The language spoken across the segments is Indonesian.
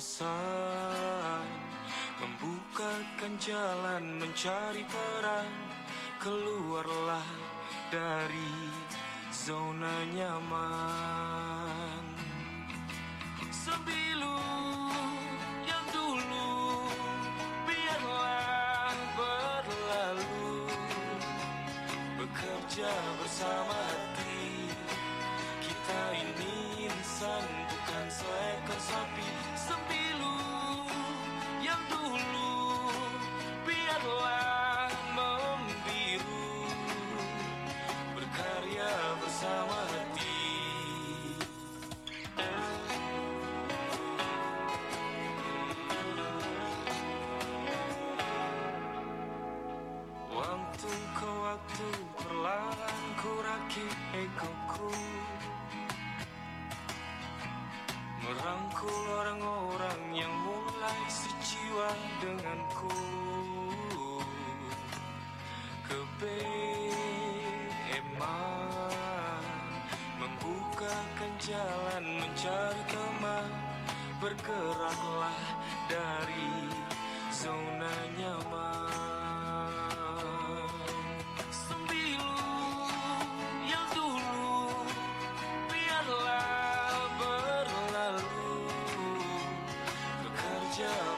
bosan, membukakan jalan mencari terang, keluarlah dari zona nyaman. Sembilu yang dulu biarlah berlalu, bekerja bersama hati. Kita ini insan bukan seekor sapi. Sembilu yang dulu biarlah membiru, berkarya bersama hati. Waktu ke waktu perlahan ku rakit egoku, merangkul orang-orang yang mulai sejiwa denganku. Kebeman membukakan jalan mencari teman, bergeraklah dari zona nyaman.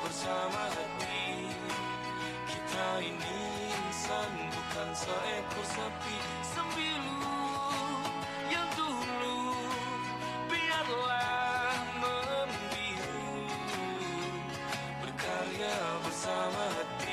Bersama hati, kita ini insan bukan seekor sapi. Sembilu yang dulu biarlah membiru, berkarya bersama hati.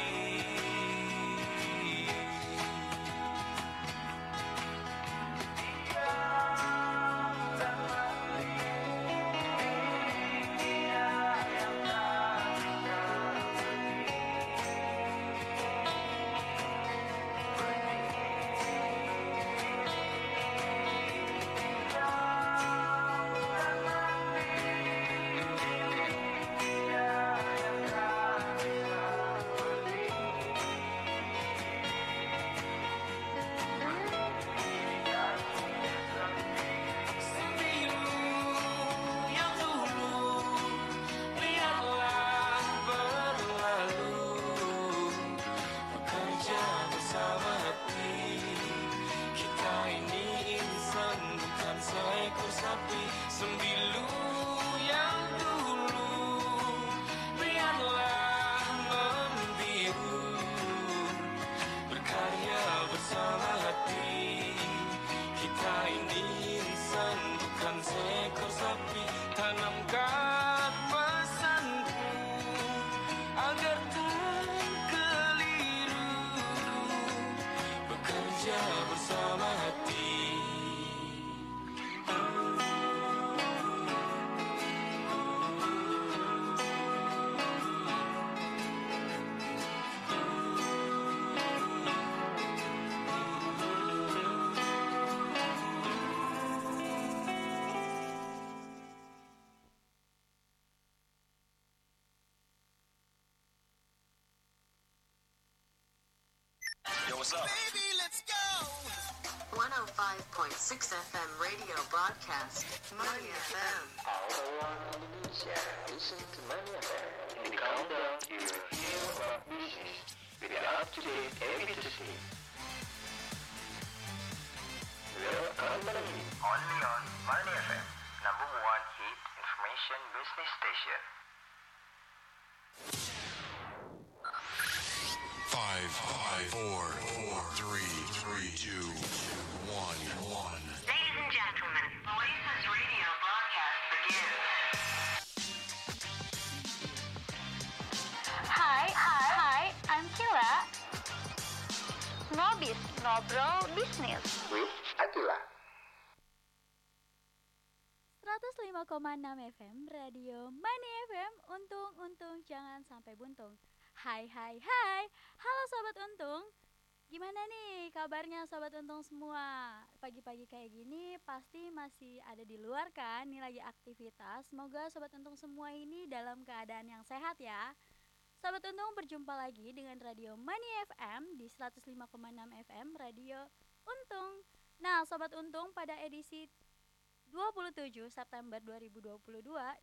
Ngobis, Ngobrol Bisnis with Akila. 105,6 FM Radio Money FM. Untung jangan sampai buntung. Hai. Halo Sobat Untung. Gimana nih kabarnya Sobat Untung semua? Pagi-pagi kayak gini pasti masih ada di luar kan? Ini lagi aktivitas. Semoga Sobat Untung semua ini dalam keadaan yang sehat ya. Sobat Untung, berjumpa lagi dengan Radio Money FM di 105,6 FM Radio Untung. Nah, Sobat Untung, pada edisi 27 September 2022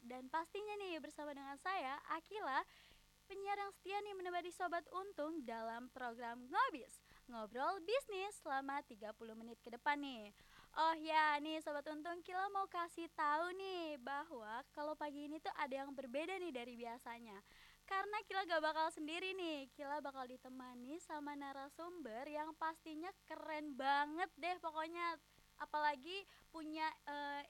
dan pastinya nih bersama dengan saya Akila, penyiar yang setia nih menemani Sobat Untung dalam program Ngobis, Ngobrol Bisnis selama 30 menit ke depan nih. Oh ya nih Sobat Untung, Kila mau kasih tahu nih bahwa kalau pagi ini tuh ada yang berbeda nih dari biasanya. Karena Kila gak bakal sendiri nih, Kila bakal ditemani sama narasumber yang pastinya keren banget deh pokoknya. Apalagi punya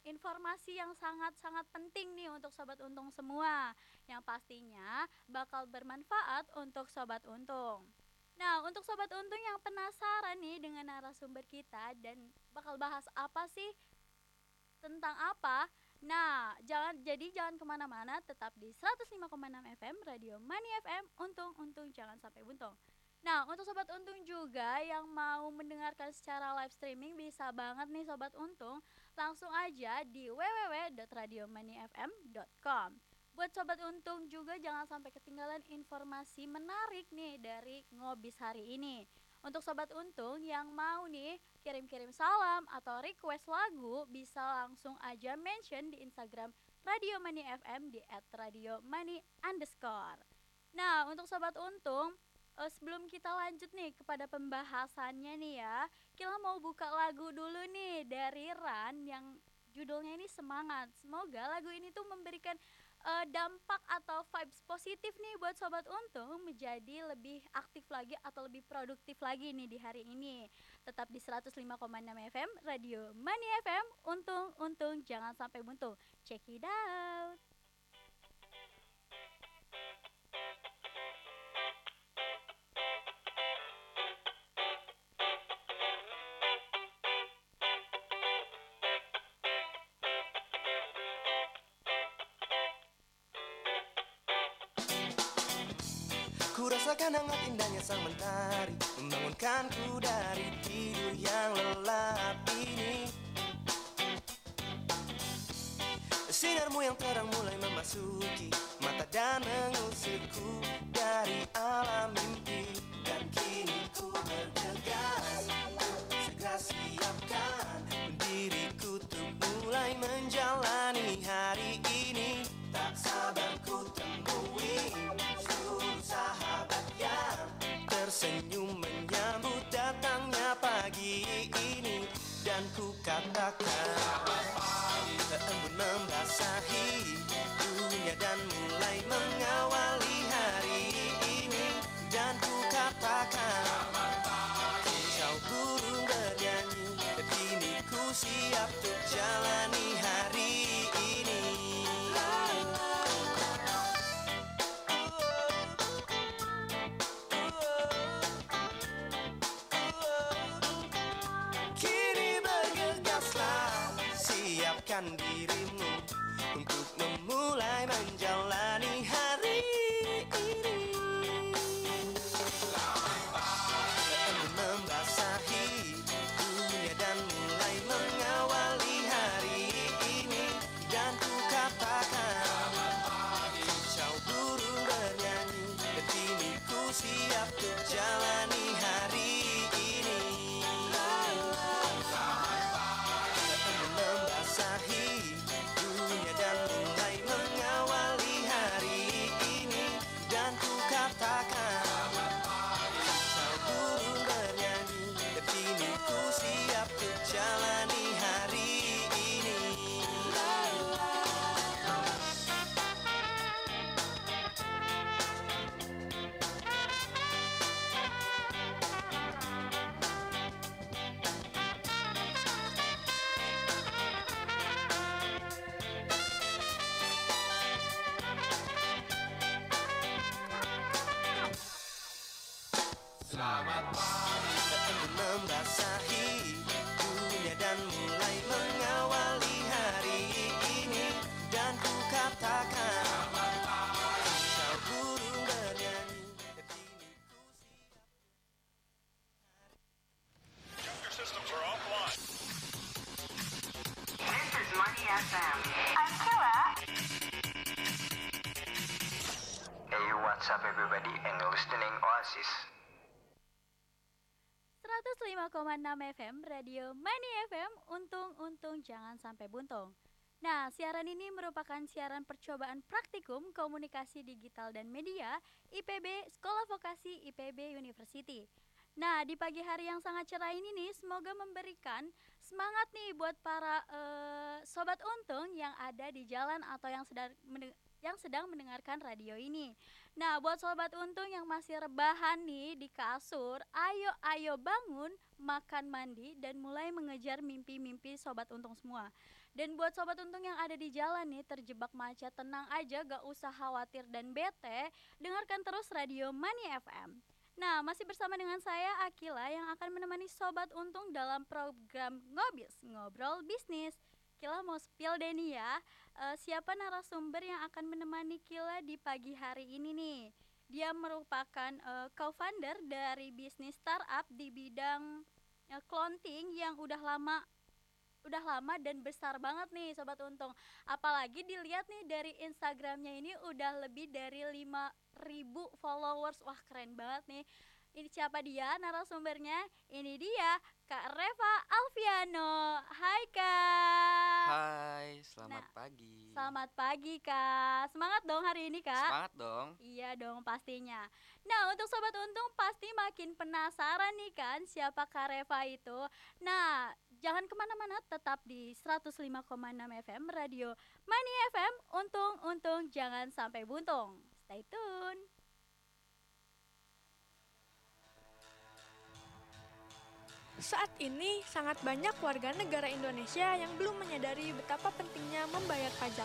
informasi yang sangat-sangat penting nih untuk Sobat Untung semua, yang pastinya bakal bermanfaat untuk Sobat Untung. Nah, untuk Sobat Untung yang penasaran nih dengan narasumber kita dan bakal bahas apa sih, tentang apa? Nah, jangan kemana-mana, tetap di 105,6 FM Radio Money FM, untung-untung jangan sampai buntung. Nah, untuk Sobat Untung juga yang mau mendengarkan secara live streaming bisa banget nih Sobat Untung, langsung aja di www.radiomoneyfm.com. Buat Sobat Untung juga jangan sampai ketinggalan informasi menarik nih dari Ngobis hari ini. Untuk Sobat Untung yang mau nih kirim-kirim salam atau request lagu bisa langsung aja mention di Instagram Radio Money FM di @radiomoney_. Nah, untuk Sobat Untung, sebelum kita lanjut nih kepada pembahasannya nih ya, kita mau buka lagu dulu nih dari Ran yang judulnya ini Semangat. Semoga lagu ini tuh memberikan dampak atau vibes positif nih buat Sobat Untung menjadi lebih aktif lagi atau lebih produktif lagi nih di hari ini. Tetap di 105,6 FM Radio Money FM, untung-untung jangan sampai buntung. Check it out. Rasakan hangat indahnya sang mentari, membangunkanku dari tidur yang lelap ini. Sinarmu yang terang mulai memasuki mata dan mengusirku dari alam mimpi. Dan kini ku bergegas, segera siapkan diriku untuk mulai menjalani hari ini. Tak sabar ku temui sahabat yang tersenyum menyambut datangnya pagi ini. Dan ku katakan embun membasahi dunia dan mulai mengawali hari ini. Dan ku katakan kau burung bernyanyi, kini ku siap untuk jalani hari ini. Dirimu untuk memulai menjalani hari ini. Embun membasahi dunia dan mulai mengawali hari ini. Dan ku katakan kau burung bernyanyi, kini ku siap untuk jalani hari ini. Selamat pagi. Embun membasahi dunia dan mulai mengawali hari ini. Dan ku katakan selamat pagi, kau burung bernyanyi, kini ku siap. Your systems are offline. This is Money FM. I'm Kila. Hey, what's up everybody and listening Oasis. 105,6 FM Radio Money FM. Untung-untung jangan sampai buntung. Nah, siaran ini merupakan siaran percobaan praktikum komunikasi digital dan media IPB Sekolah Vokasi IPB University. Nah, di pagi hari yang sangat cerah ini nih, semoga memberikan semangat nih buat para sobat untung yang ada di jalan atau yang sedang mendengarkan radio ini. Nah, buat sobat untung yang masih rebahan nih di kasur, ayo bangun, makan, mandi, dan mulai mengejar mimpi-mimpi sobat untung semua. Dan buat sobat untung yang ada di jalan nih terjebak macet, tenang aja, gak usah khawatir dan bete, dengarkan terus radio Money FM. Nah, masih bersama dengan saya Akila yang akan menemani sobat untung dalam program Ngobis, Ngobrol Bisnis. Kila mau spill deh nih ya, siapa narasumber yang akan menemani Kila di pagi hari ini nih? Dia merupakan co-founder dari bisnis startup di bidang clothing yang udah lama dan besar banget nih sobat untung. Apalagi dilihat nih dari Instagramnya ini udah lebih dari 5.000 followers. Wah, keren banget nih. Ini siapa dia narasumbernya? Ini dia Kak Reva Alfiano. Hai Kak. Hai, selamat pagi. Selamat pagi Kak. Semangat dong hari ini Kak. Semangat dong. Iya dong pastinya. Nah, untuk sobat untung pasti makin penasaran nih kan siapa Kak Reva itu. Nah, jangan kemana-mana, tetap di 105,6 FM Radio Money FM. Untung-untung jangan sampai buntung. Stay tune. Saat ini, sangat banyak warga negara Indonesia yang belum menyadari betapa pentingnya membayar pajak.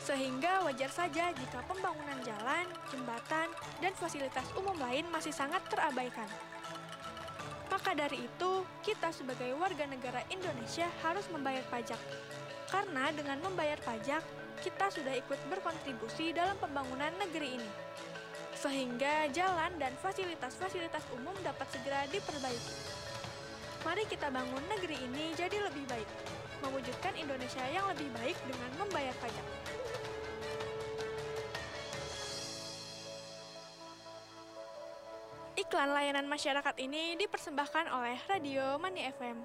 Sehingga wajar saja jika pembangunan jalan, jembatan, dan fasilitas umum lain masih sangat terabaikan. Maka dari itu, kita sebagai warga negara Indonesia harus membayar pajak. Karena dengan membayar pajak, kita sudah ikut berkontribusi dalam pembangunan negeri ini. Sehingga jalan dan fasilitas-fasilitas umum dapat segera diperbaiki. Mari kita bangun negeri ini jadi lebih baik, mewujudkan Indonesia yang lebih baik dengan membayar pajak. Iklan layanan masyarakat ini dipersembahkan oleh Radio Money FM.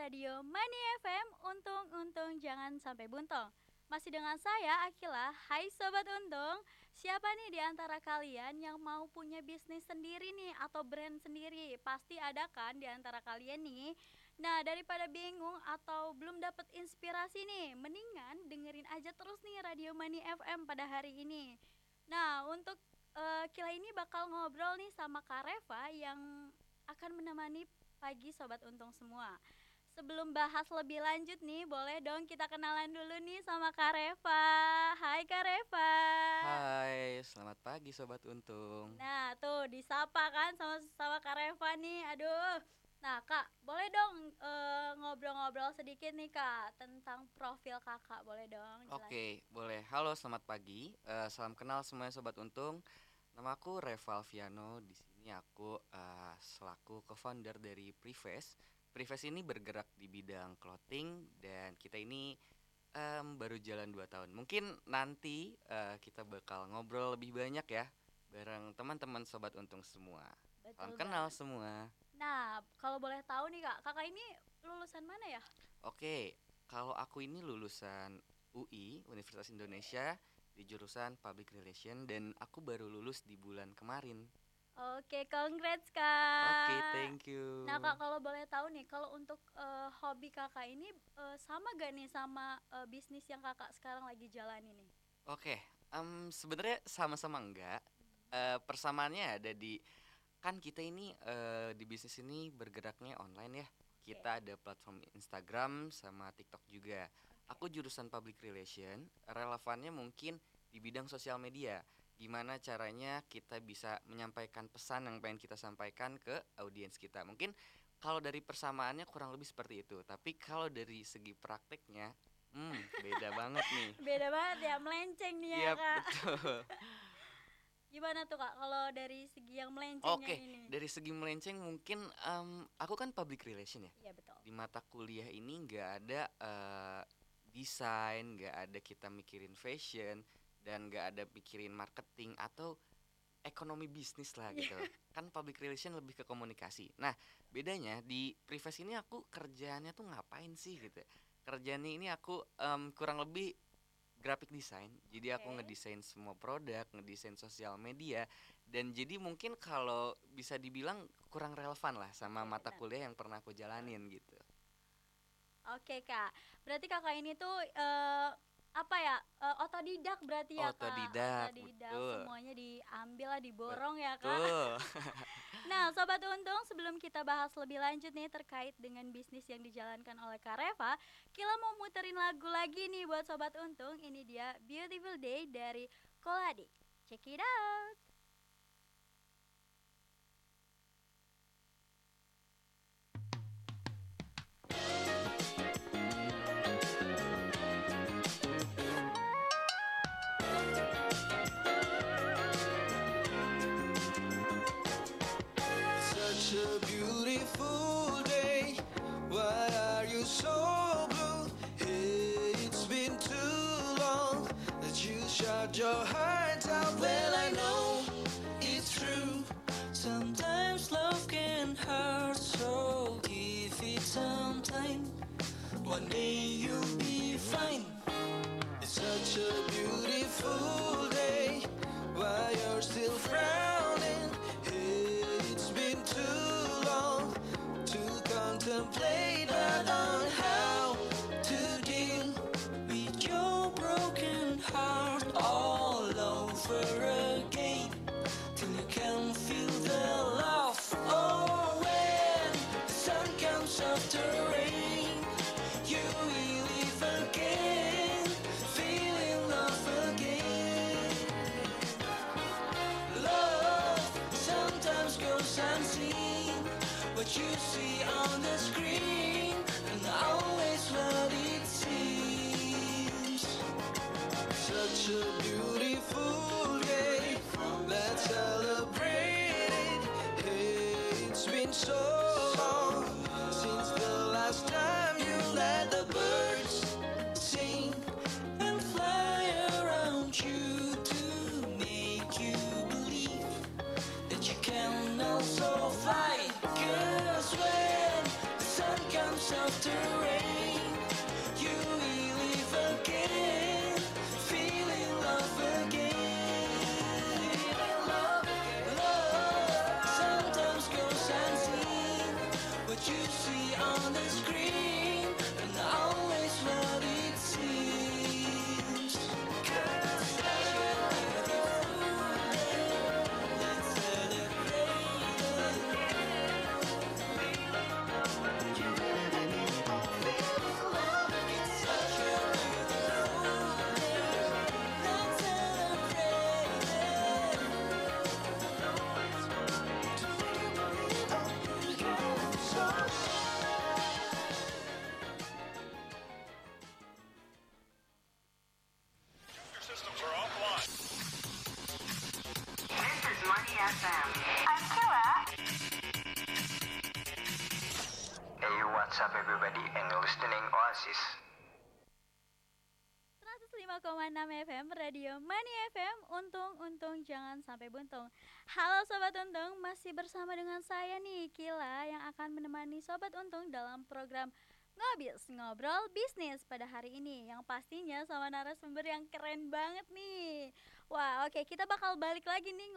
Radio Money FM, untung-untung jangan sampai buntung. Masih dengan saya Akila. Hai sobat untung, siapa nih di antara kalian yang mau punya bisnis sendiri nih atau brand sendiri? Pasti ada kan di antara kalian nih. Nah, daripada bingung atau belum dapat inspirasi nih, mendingan dengerin aja terus nih Radio Money FM pada hari ini. Nah, untuk Kila ini bakal ngobrol nih sama Kak Reva yang akan menemani pagi sobat untung semua. Sebelum bahas lebih lanjut nih, boleh dong kita kenalan dulu nih sama Kak Reva. Hai Kak Reva. Hai, selamat pagi Sobat Untung. Nah tuh, disapa kan sama Kak Reva nih, aduh. Nah Kak, boleh dong ngobrol-ngobrol sedikit nih Kak tentang profil kakak, boleh dong? Oke, boleh. Halo, selamat pagi. Salam kenal semuanya Sobat Untung. Nama aku Reva Alfiano. Di sini aku selaku co-founder dari Preface. Preface ini bergerak di bidang clothing dan kita ini baru jalan 2 tahun. Mungkin nanti kita bakal ngobrol lebih banyak ya bareng teman-teman Sobat Untung semua. Salam kenal semua. Nah, kalau boleh tahu nih Kak, kakak ini lulusan mana ya? Oke, kalau aku ini lulusan UI, Universitas Indonesia, di jurusan Public Relation dan aku baru lulus di bulan kemarin. Oke, congrats Kak. Oke, thank you. Nah Kak, kalau boleh tahu nih, kalau untuk hobi kakak ini sama gak nih sama bisnis yang kakak sekarang lagi jalani nih? Oke, sebenarnya sama-sama enggak. Persamaannya ada di, kan kita ini di bisnis ini bergeraknya online ya. Okay. Kita ada platform Instagram sama TikTok juga. Okay. Aku jurusan Public Relation, relevannya mungkin di bidang sosial media. Gimana caranya kita bisa menyampaikan pesan yang pengen kita sampaikan ke audiens kita. Mungkin kalau dari persamaannya kurang lebih seperti itu. Tapi kalau dari segi praktiknya, Beda banget nih. Beda banget ya, melenceng nih ya, Kak. Betul. Gimana tuh, Kak, kalau dari segi yang melencengnya ini? Dari segi melenceng mungkin aku kan public relation ya. Iya, betul. Di mata kuliah ini nggak ada desain, nggak ada kita mikirin fashion, dan nggak ada mikirin marketing atau ekonomi bisnis lah gitu. Kan public relation lebih ke komunikasi. Nah, bedanya di Preface ini aku kerjaannya tuh ngapain sih gitu. Kerjaannya ini aku kurang lebih graphic design. Jadi aku ngedesain semua produk, ngedesain sosial media, dan jadi mungkin kalau bisa dibilang kurang relevan lah sama mata kuliah yang pernah aku jalanin gitu. Oke, Kak. Berarti Kakak ini tuh otodidak berarti ya, Kak? Otodidak, betul. Semuanya diambil lah, diborong ya, Kak? Betul. Nah, Sobat Untung, sebelum kita bahas lebih lanjut nih terkait dengan bisnis yang dijalankan oleh Kak Reva, Kila mau muterin lagu lagi nih buat Sobat Untung. Ini dia Beautiful Day dari Koladi. Check it out. Your heart out, well I know it's true. Sometimes love can hurt, so give it some time. One day you'll be fine. It's such a beautiful day, why you're still frowning? It's been too long to contemplate, but on how to deal with your broken heart all over again, till you can feel the love. Oh, when the sun comes after rain, you will live again, feeling love again. Love sometimes goes unseen, what you see on the screen, and always what it seems. Such a beautiful day, let's celebrate it. Hey, it's been so long since the last time you let the birds sing and fly around you to make you believe that you can also fly. 'Cause when the sun comes after rain, you will live again. You see on the screen, and always what it seems. Cause let's celebrate. Hey, what's up everybody and listening Oasis 105,6 FM Radio Money FM. Untung jangan sampai buntung. Halo Sobat Untung, masih bersama dengan saya nih, Kila, yang akan menemani Sobat Untung dalam program Ngobis, Ngobrol Bisnis pada hari ini, yang pastinya sama narasumber yang keren banget nih. Wah, oke, kita bakal balik lagi nih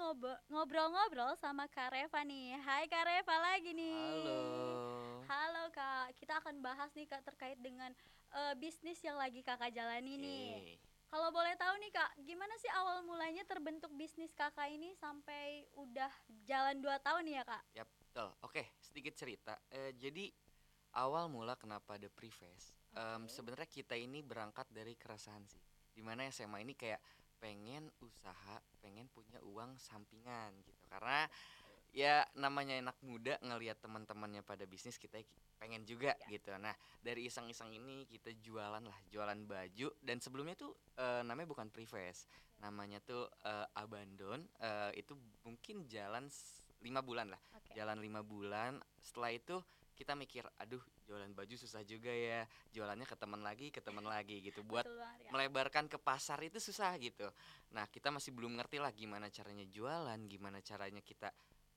ngobrol-ngobrol sama Kak Reva nih. Hai Kak Reva lagi nih. Halo Kak, kita akan bahas nih Kak terkait dengan bisnis yang lagi Kakak jalani nih. Kalau boleh tahu nih Kak, gimana sih awal mulanya terbentuk bisnis Kakak ini sampai udah jalan 2 tahun nih ya Kak? Ya betul, oke, sedikit cerita. Jadi awal mula kenapa The Preface, sebenarnya kita ini berangkat dari keresahan sih. Dimana SMA ini kayak pengen usaha, pengen punya uang sampingan gitu. Karena ya namanya anak muda ngelihat teman-temannya pada bisnis, kita pengen juga gitu. Nah, dari iseng-iseng ini kita jualan baju, dan sebelumnya tuh namanya bukan Preface. Namanya tuh Abandon. Itu mungkin jalan 5 bulan lah. Okay. Jalan 5 bulan. Setelah itu kita mikir, aduh, jualan baju susah juga ya. Jualannya ke teman lagi gitu. Buat ya, melebarkan ke pasar itu susah gitu. Nah, kita masih belum ngerti lah gimana caranya jualan, gimana caranya kita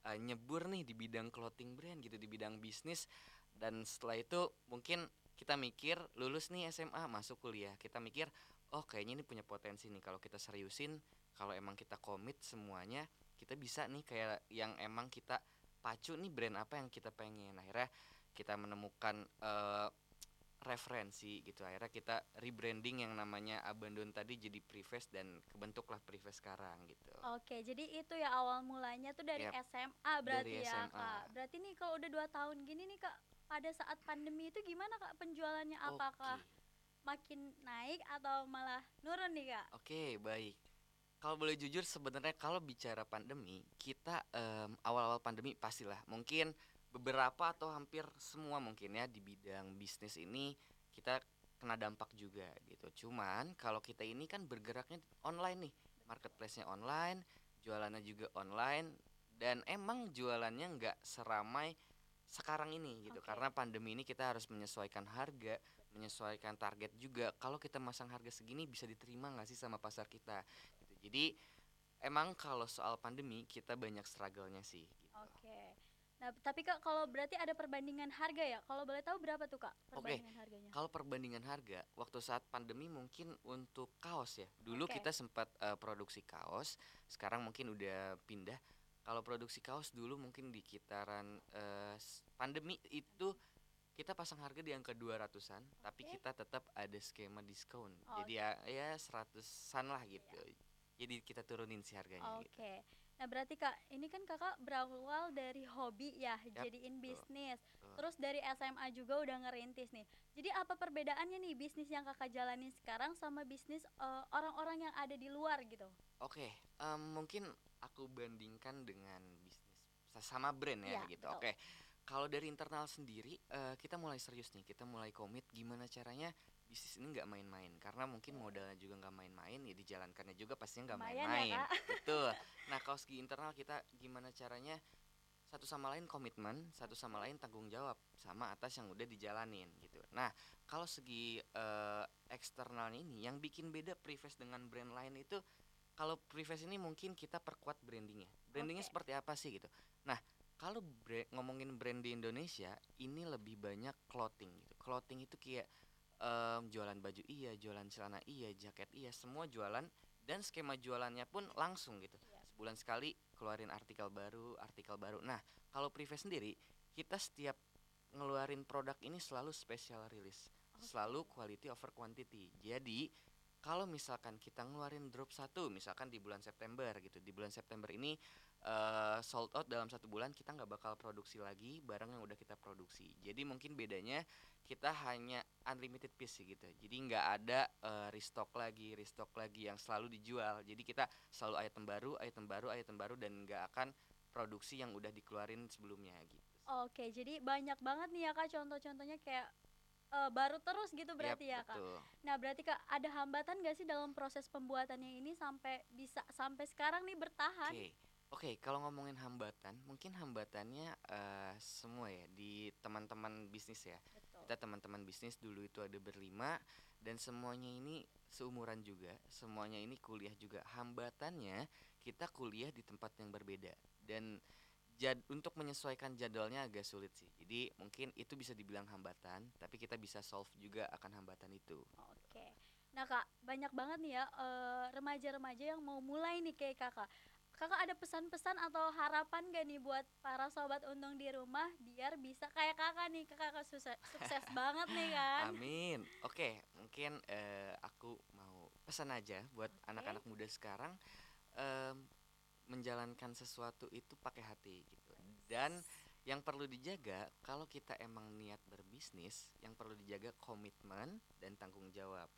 nyebur nih di bidang clothing brand gitu, di bidang bisnis. Dan setelah itu mungkin kita mikir, lulus nih SMA masuk kuliah, kita mikir, oh kayaknya ini punya potensi nih kalau kita seriusin, kalau emang kita komit semuanya, kita bisa nih kayak yang emang kita pacu nih brand apa yang kita pengen. Akhirnya kita menemukan referensi gitu, akhirnya kita rebranding yang namanya Abandon tadi jadi Preface, dan kebentuklah Preface sekarang gitu. Oke, jadi itu ya awal mulanya tuh dari SMA berarti dari SMA. Kak, berarti nih kalau udah 2 tahun gini nih Kak, pada saat pandemi itu gimana Kak penjualannya, apakah makin naik atau malah nurun nih Kak? Oke, baik. Kalau boleh jujur sebenarnya kalau bicara pandemi, kita awal-awal pandemi pastilah mungkin beberapa atau hampir semua mungkin ya di bidang bisnis ini kita kena dampak juga gitu. Cuman kalau kita ini kan bergeraknya online nih, marketplace-nya online, jualannya juga online, dan emang jualannya nggak seramai sekarang ini gitu. Karena pandemi ini kita harus menyesuaikan harga, menyesuaikan target juga. Kalau kita masang harga segini bisa diterima nggak sih sama pasar kita gitu. Jadi emang kalau soal pandemi kita banyak struggle-nya sih gitu. Nah, tapi Kak, kalau berarti ada perbandingan harga ya? Kalau boleh tahu berapa tuh Kak perbandingan harganya? Kalau perbandingan harga, waktu saat pandemi mungkin untuk kaos ya. Dulu kita sempat produksi kaos, sekarang mungkin udah pindah. Kalau produksi kaos dulu mungkin di kitaran pandemi itu kita pasang harga di angka 200-an, tapi kita tetap ada skema diskon. Jadi ya 100-an lah gitu. Jadi kita turunin si harganya gitu. Nah berarti Kak, ini kan Kakak berawal dari hobi ya, jadiin bisnis. Terus dari SMA juga udah ngerintis nih. Jadi apa perbedaannya nih bisnis yang Kakak jalanin sekarang sama bisnis orang-orang yang ada di luar gitu? Mungkin aku bandingkan dengan bisnis sama brand ya gitu. Kalau dari internal sendiri, kita mulai serius nih, kita mulai komit gimana caranya bisnis ini nggak main-main, karena mungkin modalnya juga nggak main-main, ya dijalankannya juga pastinya nggak main-main, ya, betul. Nah kalau segi internal kita gimana caranya satu sama lain komitmen, satu sama lain tanggung jawab sama atas yang udah dijalanin gitu. Nah kalau segi eksternal ini yang bikin beda Preface dengan brand lain itu, kalau Preface ini mungkin kita perkuat brandingnya seperti apa sih gitu. Nah kalau ngomongin brand di Indonesia ini lebih banyak clothing gitu. Clothing itu kayak jualan baju iya, jualan celana iya, jaket iya, semua jualan, dan skema jualannya pun langsung gitu. Sebulan sekali keluarin artikel baru. Nah, kalau Preface sendiri, kita setiap ngeluarin produk ini selalu special release, selalu quality over quantity. Jadi, kalau misalkan kita ngeluarin drop 1, misalkan di bulan September gitu, di bulan September ini sold out dalam 1 bulan, kita nggak bakal produksi lagi barang yang udah kita produksi. Jadi mungkin bedanya kita hanya unlimited piece gitu. Jadi nggak ada restock lagi yang selalu dijual. Jadi kita selalu item baru, dan nggak akan produksi yang udah dikeluarin sebelumnya gitu. Oke, jadi banyak banget nih ya Kak contoh-contohnya kayak baru terus gitu berarti ya Kak. Betul. Nah berarti Kak, ada hambatan nggak sih dalam proses pembuatannya ini sampai sekarang nih bertahan? Oke, kalau ngomongin hambatan, mungkin hambatannya semua ya di teman-teman bisnis ya. Betul. Kita teman-teman bisnis dulu itu ada 5, dan semuanya ini seumuran juga, semuanya ini kuliah juga. Hambatannya kita kuliah di tempat yang berbeda, dan untuk menyesuaikan jadwalnya agak sulit sih. Jadi mungkin itu bisa dibilang hambatan, tapi kita bisa solve juga akan hambatan itu. Nah Kak, banyak banget nih ya remaja-remaja yang mau mulai nih kayak Kakak. Kakak ada pesan-pesan atau harapan gak nih buat para sobat untung di rumah biar bisa kayak Kakak nih? Kakak sukses banget nih kan. Amin. Mungkin aku mau pesan aja buat anak-anak muda sekarang, menjalankan sesuatu itu pakai hati gitu. Dan yang perlu dijaga, kalau kita emang niat berbisnis, yang perlu dijaga komitmen dan tanggung jawab.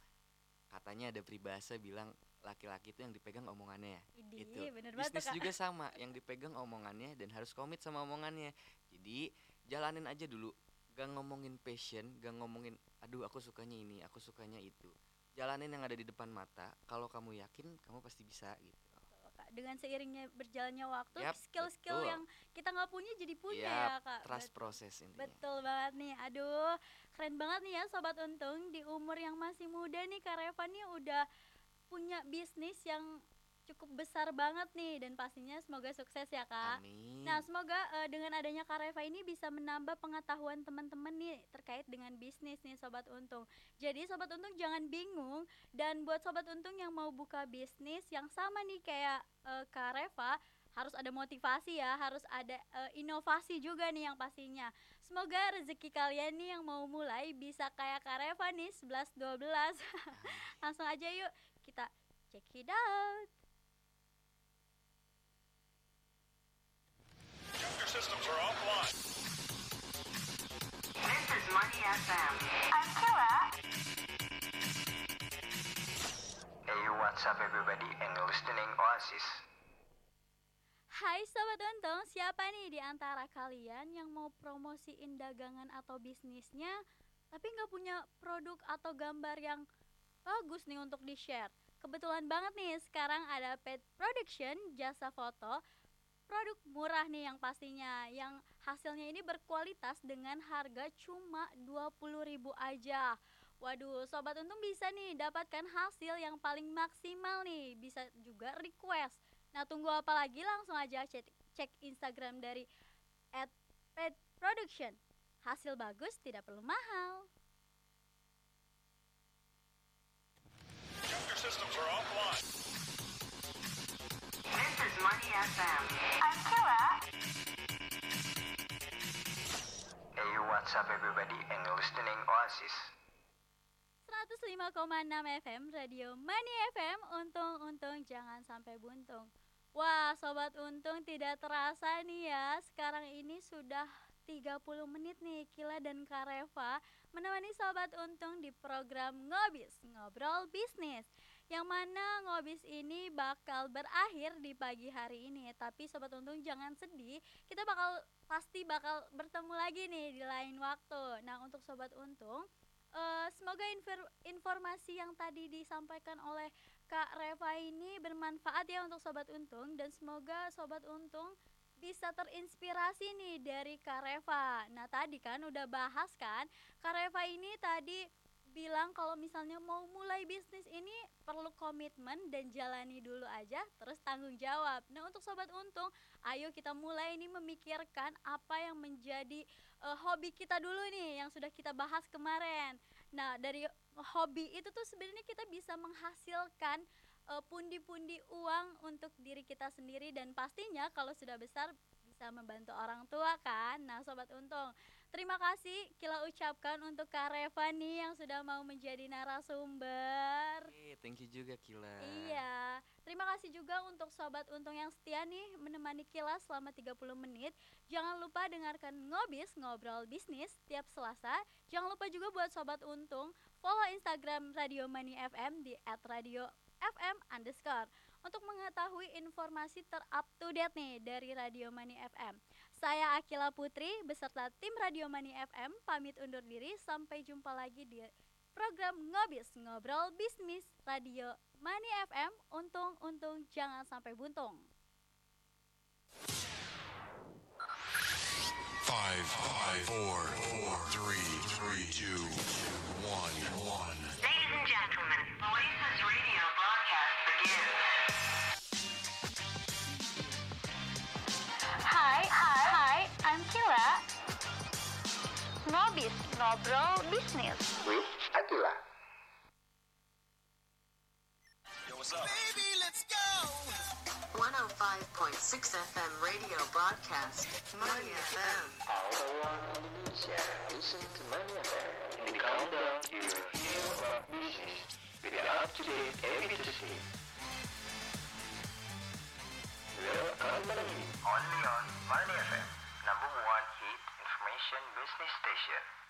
katanya ada peribahasa bilang laki-laki itu yang dipegang omongannya ya. Itu bisnis juga sama, yang dipegang omongannya dan harus komit sama omongannya. Jadi jalanin aja dulu, gak ngomongin passion, gak ngomongin aduh aku sukanya ini, aku sukanya itu. Jalanin yang ada di depan mata, kalau kamu yakin kamu pasti bisa gitu. Dengan seiringnya berjalannya waktu, skill-skill yang kita nggak punya jadi punya ya Kak. Trust proses intinya. Betul banget nih, aduh keren banget nih ya Sobat Untung. Di umur yang masih muda nih Kak Reva nih udah punya bisnis yang cukup besar banget nih. Dan pastinya semoga sukses ya Kak. Amin. Nah semoga dengan adanya Kak Reva ini bisa menambah pengetahuan teman-teman nih terkait dengan bisnis nih Sobat Untung. Jadi Sobat Untung jangan bingung. Dan buat Sobat Untung yang mau buka bisnis yang sama nih kayak Kak Reva, harus ada motivasi ya, harus ada inovasi juga nih yang pastinya. Semoga rezeki kalian nih yang mau mulai bisa kayak Kak Reva nih 11-12. Langsung aja yuk kita check it out. Your systems are offline. This is Money FM. I'm Kira. Hey, what's up everybody and listening Oasis. Hai Sobat Untung, siapa nih di antara kalian yang mau promosiin dagangan atau bisnisnya tapi nggak punya produk atau gambar yang bagus nih untuk di-share? Kebetulan banget nih, sekarang ada Pet Production, jasa foto, produk murah nih yang pastinya, yang hasilnya ini berkualitas dengan harga cuma 20.000 aja. Waduh, Sobat Untung bisa nih dapatkan hasil yang paling maksimal nih, bisa juga request. Nah tunggu apa lagi, langsung aja cek Instagram dari @pet_production. Hasil bagus tidak perlu mahal. Systems are offline. This is Money FM. I'm Kira. Hey, what's up everybody and listening Oasis. 105,6 FM Radio Money FM. Untung-untung jangan sampai buntung. Wah, Sobat Untung tidak terasa nih ya, sekarang ini sudah 30 menit nih Kila dan Kak Reva menemani Sobat Untung di program Ngobis, Ngobrol Bisnis, yang mana Ngobis ini bakal berakhir di pagi hari ini. Tapi Sobat Untung jangan sedih, kita pasti bakal bertemu lagi nih di lain waktu. Nah untuk Sobat Untung, semoga informasi yang tadi disampaikan oleh Kak Reva ini bermanfaat ya untuk Sobat Untung. Dan semoga Sobat Untung bisa terinspirasi nih dari Kak Reva. Nah tadi kan udah bahas kan, Kak Reva ini tadi bilang kalau misalnya mau mulai bisnis ini perlu komitmen dan jalani dulu aja, terus tanggung jawab. Nah untuk Sobat Untung, ayo kita mulai ini memikirkan apa yang menjadi hobi kita dulu nih, yang sudah kita bahas kemarin. Nah dari hobi itu tuh sebenarnya kita bisa menghasilkan pundi-pundi uang untuk diri kita sendiri, dan pastinya kalau sudah besar bisa membantu orang tua kan. Nah Sobat Untung, terima kasih Kila ucapkan untuk Kak Reva nih yang sudah mau menjadi narasumber. Thank you juga Kila. Iya, terima kasih juga untuk Sobat Untung yang setia nih menemani Kila selama 30 menit. Jangan lupa dengarkan Ngobis, Ngobrol Bisnis tiap Selasa. Jangan lupa juga buat Sobat Untung follow Instagram Radio Money FM di @radio_FM_. Untuk mengetahui informasi terupdate nih dari Radio Money FM. Saya Akila Putri beserta tim Radio Money FM pamit undur diri. Sampai jumpa lagi di program Ngobis, Ngobrol Bisnis Radio Money FM. Untung-untung jangan sampai buntung. 5, 4, 3, 2, 1. Ladies and gentlemen, Oasis Radio broadcast begins. Hi, I'm Kira. Ngobis, Ngobrol Bisnis with Akila. Yo, what's up? Baby, let's go. 105.6 FM radio broadcast. Money FM. All around Indonesia, listen to Money FM. In the countdown, you hear about music with the up-to-date ABC. We're only on Money FM, number one hit information business station.